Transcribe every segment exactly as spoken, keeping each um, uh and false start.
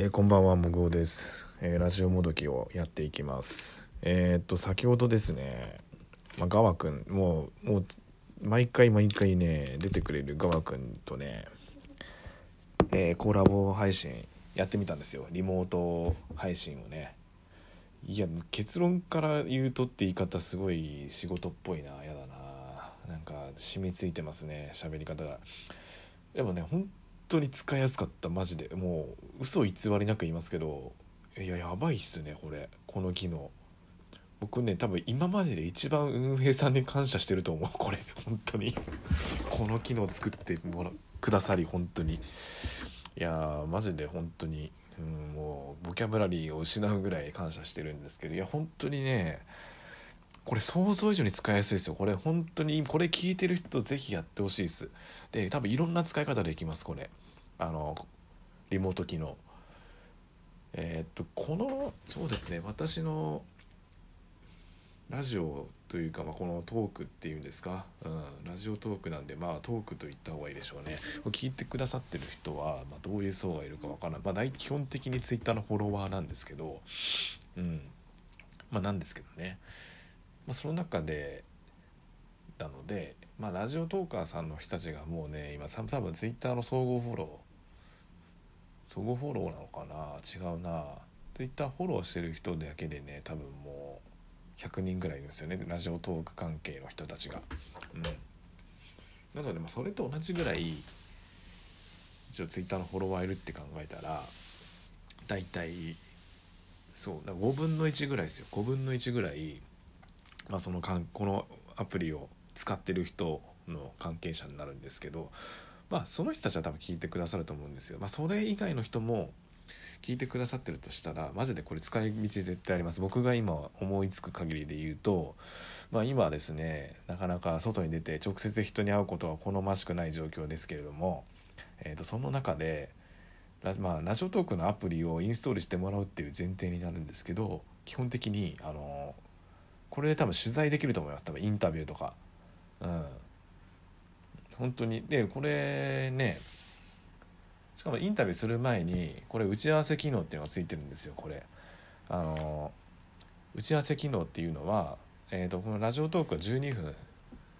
えー、こんばんは、もぐおです、えー、ラジオもどきをやっていきます。えー、っと先ほどですね、まあ、ガワくんもう、もう毎回毎回ね出てくれるガワくんとね、えー、コラボ配信やってみたんですよ。リモート配信をね。いや、結論から言うとって言い方すごい仕事っぽいな、やだな、なんか染みついてますね、喋り方が。でもね、本当に使いやすかった。マジでもう嘘偽りなく言いますけど、いや、やばいっすねこれ、この機能。僕ね、多分今までで一番運営さんに感謝してると思う、これ。本当にこの機能作ってもらくださり、本当にいやマジで本当に、うん、もうボキャブラリーを失うぐらい感謝してるんですけど、いや本当にね、これ想像以上に使いやすいですよ。これ本当に、これ聞いてる人ぜひやってほしいです。で、多分いろんな使い方できます、これ。あのリモート機能、えー、っとこのそうですね、私のラジオというか、まあ、このトークっていうんですか、うん、ラジオトークなんで、まあトークと言った方がいいでしょうね。聞いてくださってる人は、まあ、どういう層がいるかわからない、まあ、基本的にツイッターのフォロワーなんですけど、うん、まあなんですけどね、まあ、その中でなので、まあ、ラジオトーカーさんの人たちがもうね、今多分ツイッターの総合フォロー、総合フォローなのかな、違うな、ツイッターフォローしてる人だけでね、多分もうひゃくにんぐらいいるんですよね、ラジオトーク関係の人たちが、うん、なので、まあ、それと同じぐらい一応ツイッターのフォロワーいるって考えたら、だいたいそうだ、ごぶんのいちぐらいですよ。ごぶんのいちぐらい、まあ、そのかんこのアプリを使ってる人の関係者になるんですけど、まあその人たちは多分聞いてくださると思うんですよ。まあそれ以外の人も聞いてくださってるとしたら、マジでこれ使い道絶対あります。僕が今思いつく限りで言うと、まあ今はですね、なかなか外に出て直接人に会うことは好ましくない状況ですけれども、えーと、その中で ラ,、まあ、ラジオトークのアプリをインストールしてもらうっていう前提になるんですけど、基本的にあのこれで多分取材できると思います。多分インタビューとか、うん、本当に。でこれね、しかもインタビューする前にこれ打ち合わせ機能っていうのがついてるんですよ。これあの打ち合わせ機能っていうのは、えーとこのラジオトークはじゅうにふん、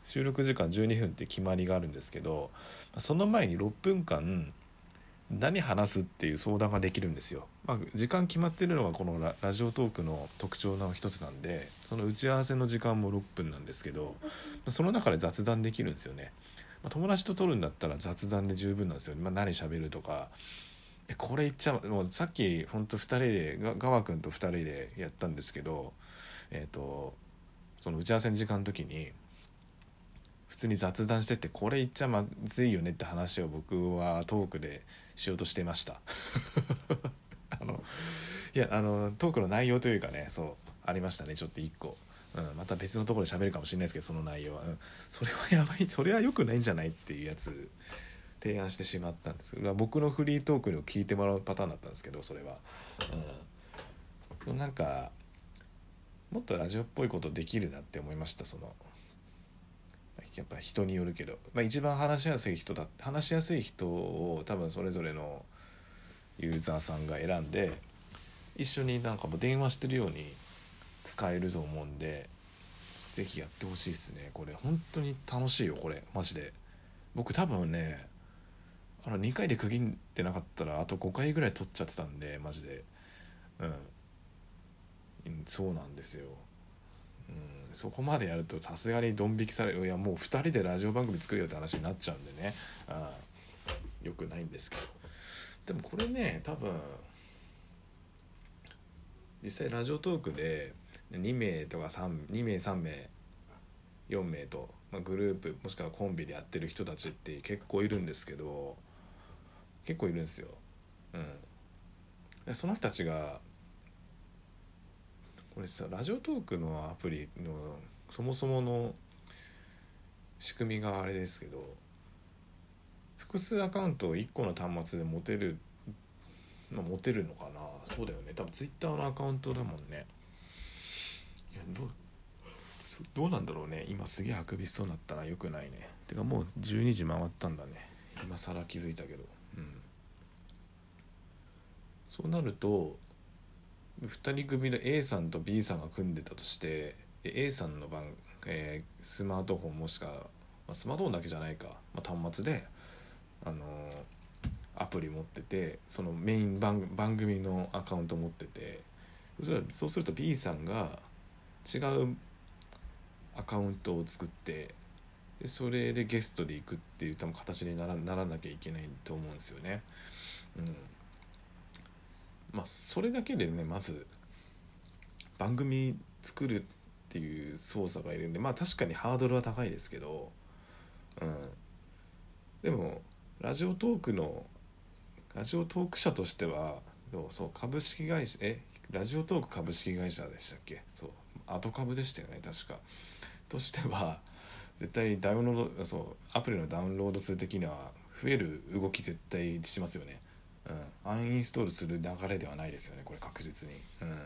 収録時間じゅうにふんって決まりがあるんですけど、その前にろっぷんかん何話すっていう相談ができるんですよ。まあ、時間決まってるのがこの ラ, ラジオトークの特徴の一つなんで、その打ち合わせの時間もろっぷんなんですけど、その中で雑談できるんですよね。友達と撮るんだったら雑談で十分なんですよ、まあ、何喋るとか。えこれ言っちゃう、もうさっきほんとふたりでガワ君とふたりでやったんですけど、えっとその打ち合わせの時間の時に普通に雑談してて、これ言っちゃまずいよねって話を僕はトークでしようとしてましたあのいやあのトークの内容というかね、そうありましたね、ちょっといっこ、うん、また別のところで喋るかもしれないですけど、その内容は、うん、それはやばい、それは良くないんじゃないっていうやつ提案してしまったんですけど、僕のフリートークを聞いてもらうパターンだったんですけど、それは、うん、なんかもっとラジオっぽいことできるなって思いました。そのやっぱ人によるけど、まあ、一番話しやすい人だ話しやすい人を多分それぞれのユーザーさんが選んで、一緒になんかもう電話してるように使えると思うんで、ぜひやってほしいですね。これ本当に楽しいよ、これマジで。僕多分ね、あのにかいで区切ってなかったらあとごかいぐらい取っちゃってたんで、マジで、うん、そうなんですよ、うん、そこまでやるとさすがにドン引きされる。いやもうふたりでラジオ番組作るよって話になっちゃうんでね、うん、よくないんですけど、でもこれね、多分実際ラジオトークでにめいとかさんにんめいさんめいよんめいと、まあ、グループもしくはコンビでやってる人たちって結構いるんですけど、結構いるんですよ、うん、その人たちがこれさ、ラジオトークのアプリのそもそもの仕組みがあれですけど、複数アカウントをいっこの端末で持てる、まあ、持てるのかな。そうだよね、多分ツイッターのアカウントだもんね。いや ど, どうなんだろうね。今すげえあくびしそうになったらよくないね。てかもうじゅうにじ回ったんだね、今更気づいたけど、うん、そうなるとふたり組の A さんと B さんが組んでたとして、 A さんの番、えー、スマートフォンもしくは、まあ、スマートフォンだけじゃないか、まあ、端末で、あのー、アプリ持ってて、そのメイン 番, 番組のアカウント持ってて、そうすると B さんが違うアカウントを作って、でそれでゲストで行くっていう多分形にな ら, ならなきゃいけないと思うんですよね。うん、まあ、それだけでね、まず番組作るっていう操作がいるんで、まあ確かにハードルは高いですけど、うん、でもラジオトークのラジオトーク社としては、そう株式会社えラジオトーク株式会社でしたっけ、そうアドカブでしたよね確か、としては絶対ダウンロード、そうアプリのダウンロード数的には増える動き絶対しますよね。うん、アンインストールする流れではないですよねこれ確実に、うん、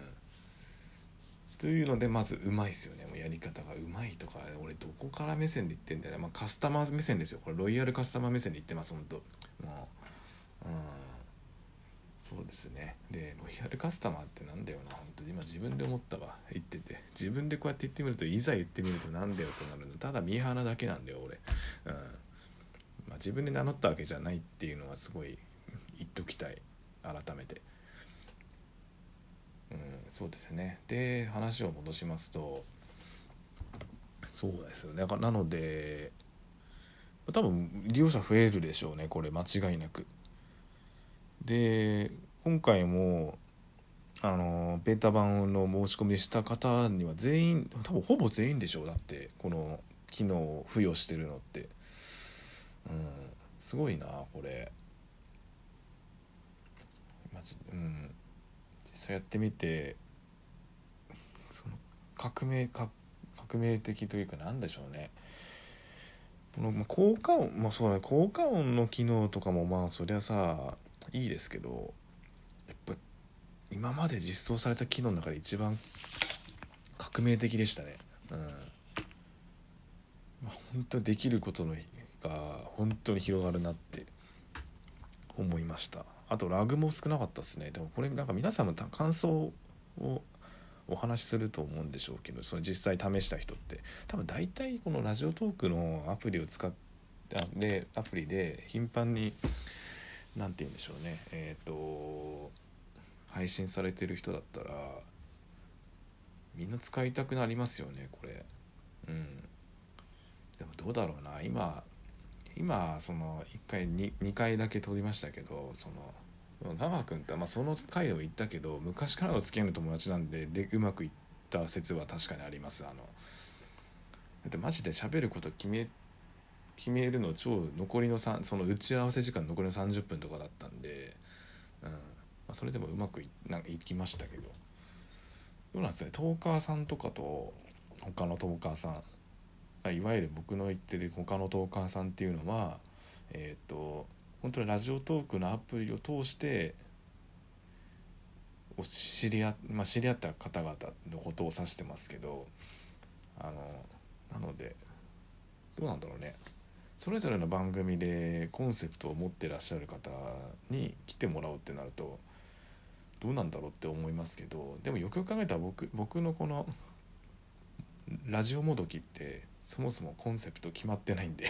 というのでまずうまいですよね。もうやり方がうまいとか、俺どこから目線で言ってんだよね、まあ、カスタマー目線ですよこれ、ロイヤルカスタマー目線で言ってます本当、もう、うん、そうですね。でロイヤルカスタマーってなんだよな本当に今自分で思ったわ言ってて、自分でこうやって言ってみると、いざ言ってみるとなんだよそうなるの、ただ見放だけなんだよ俺、うん、まあ、自分で名乗ったわけじゃないっていうのはすごい言っときたい改めて、うん、そうですね。で話を戻しますと、そうですよね、なので多分利用者増えるでしょうねこれ間違いなく。で今回もあのベータ版の申し込みした方には全員、多分ほぼ全員でしょう、だってこの機能を付与してるのって、うん、すごいなこれ。うん、実際やってみて、その革命革命的というかなんでしょうね、この効果音、まあそうだね、効果音の機能とかもまあそりゃさいいですけど、やっぱ今まで実装された機能の中で一番革命的でしたね。うん、まあ、本当にできることのが本当に広がるなって思いました。あとラグも少なかったですね。でもこれなんか皆さんの感想をお話しすると思うんでしょうけど、その実際試した人って多分大体このラジオトークのアプリを使ってアプリで頻繁になんて言うんでしょうね、えっと配信されてる人だったらみんな使いたくなりますよねこれ。うん。でもどうだろうな、今今そのいっかいに にかいだけ撮りましたけど、そのガマ君って、まあ、その回を言ったけど昔からの付き合いの友達なんで、でうまくいった説は確かにあります。あのだってマジで喋ること決め決めるの超残りのさん、その打ち合わせ時間残りのさんじゅっぷんとかだったんで、うん、まあ、それでもうまく い, なんかいきましたけど、どうなんですかね、トーカーさんとかと他のトーカーさん、いわゆる僕の言ってる他のトーカーさんっていうのは、えーと、本当にラジオトークのアプリを通してお知り合、まあ、知り合った方々のことを指してますけど、あのなのでどうなんだろうね、それぞれの番組でコンセプトを持ってらっしゃる方に来てもらおうってなるとどうなんだろうって思いますけど、でもよくよく考えたら 僕, 僕のこのラジオもどきってそもそもコンセプト決まってないんで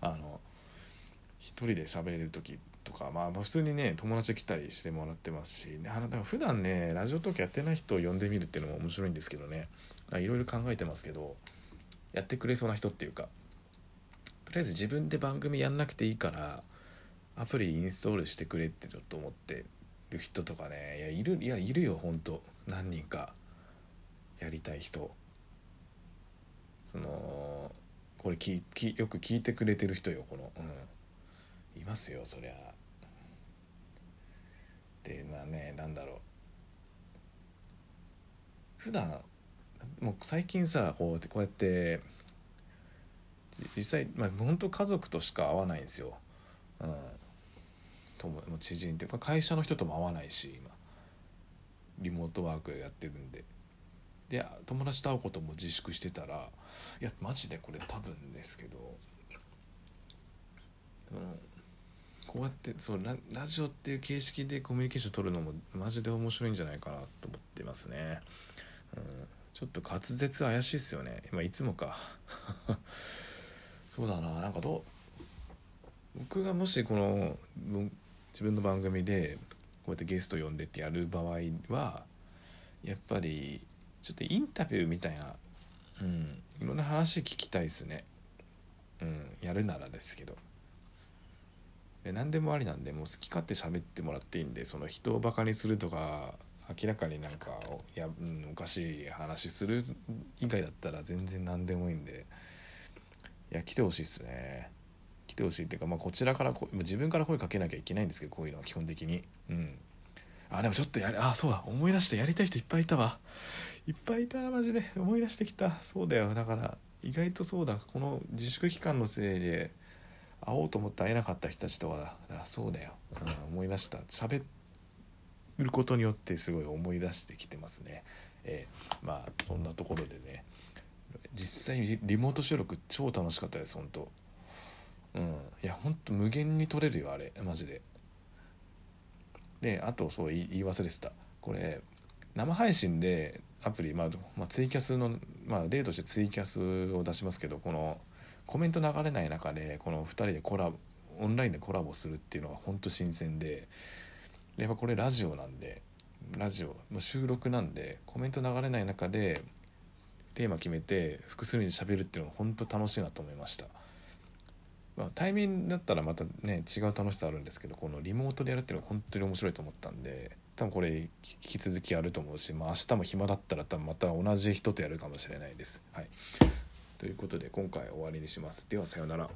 あの一人で喋れる時とか、まあ普通にね友達来たりしてもらってますし、あのだから普段ねラジオトークやってない人を呼んでみるっていうのも面白いんですけどね、いろいろ考えてますけど、やってくれそうな人っていうか、とりあえず自分で番組やんなくていいからアプリインストールしてくれってちょっと思ってる人とかね、いやいるいやいるよ本当何人かやりたい人、そのこれききよく聞いてくれてる人よこの、うん、いますよそりゃ。でまあね、なんだろう、普段もう最近さこうこうやって実際、まあ本当家族としか会わないんですよ、うん、とも知人って会社の人とも会わないし、今リモートワークやってるんで。で友達と会うことも自粛してたら、いやマジでこれ多分ですけど、うん、こうやってそう ラ, ラジオっていう形式でコミュニケーション取るのもマジで面白いんじゃないかなと思ってますね、うん、ちょっと滑舌怪しいですよね、まあ、いつもかそうだな、なんかどう僕がもしこの自分の番組でこうやってゲスト呼んでってやる場合はやっぱりちょっとインタビューみたいな、うん、いろんな話聞きたいですね、うん、やるならですけど、何でもありなんでもう好き勝手喋ってもらっていいんで、その人をバカにするとか明らかになんかいや、うん、おかしい話する以外だったら全然何でもいいんで、いや来てほしいですね、来てほしいっていうか、まあ、こちらからこ自分から声かけなきゃいけないんですけど、こういうのは基本的に、うん、あでもちょっとやりあそうだ思い出してやりたい人いっぱいいたわいっぱいいたマジで思い出してきた、そうだよだから意外とそうだこの自粛期間のせいで会おうと思って会えなかった人たちとはだそうだよ、うん、思い出した、喋ることによってすごい思い出してきてますね、えー、まあそんなところでね、実際に リ, リモート収録超楽しかったです本当、うん、いや本当無限に撮れるよあれマジで。であとそう言い忘れてた、これ生配信でアプリ、まあまあ、ツイキャスの、まあ、例としてツイキャスを出しますけど、このコメント流れない中でこのふたりでコラボオンラインでコラボするっていうのが本当新鮮で、やっぱこれラジオなんでラジオの収録なんでコメント流れない中でテーマ決めて複数人で喋るっていうのが本当楽しいなと思いました、まあ、対面だったらまたね違う楽しさあるんですけど、このリモートでやるっていうのが本当に面白いと思ったんで、多分これ引き続きやると思うし、まあ、明日も暇だったら多分また同じ人とやるかもしれないです、はい、ということで今回終わりにします。ではさようなら。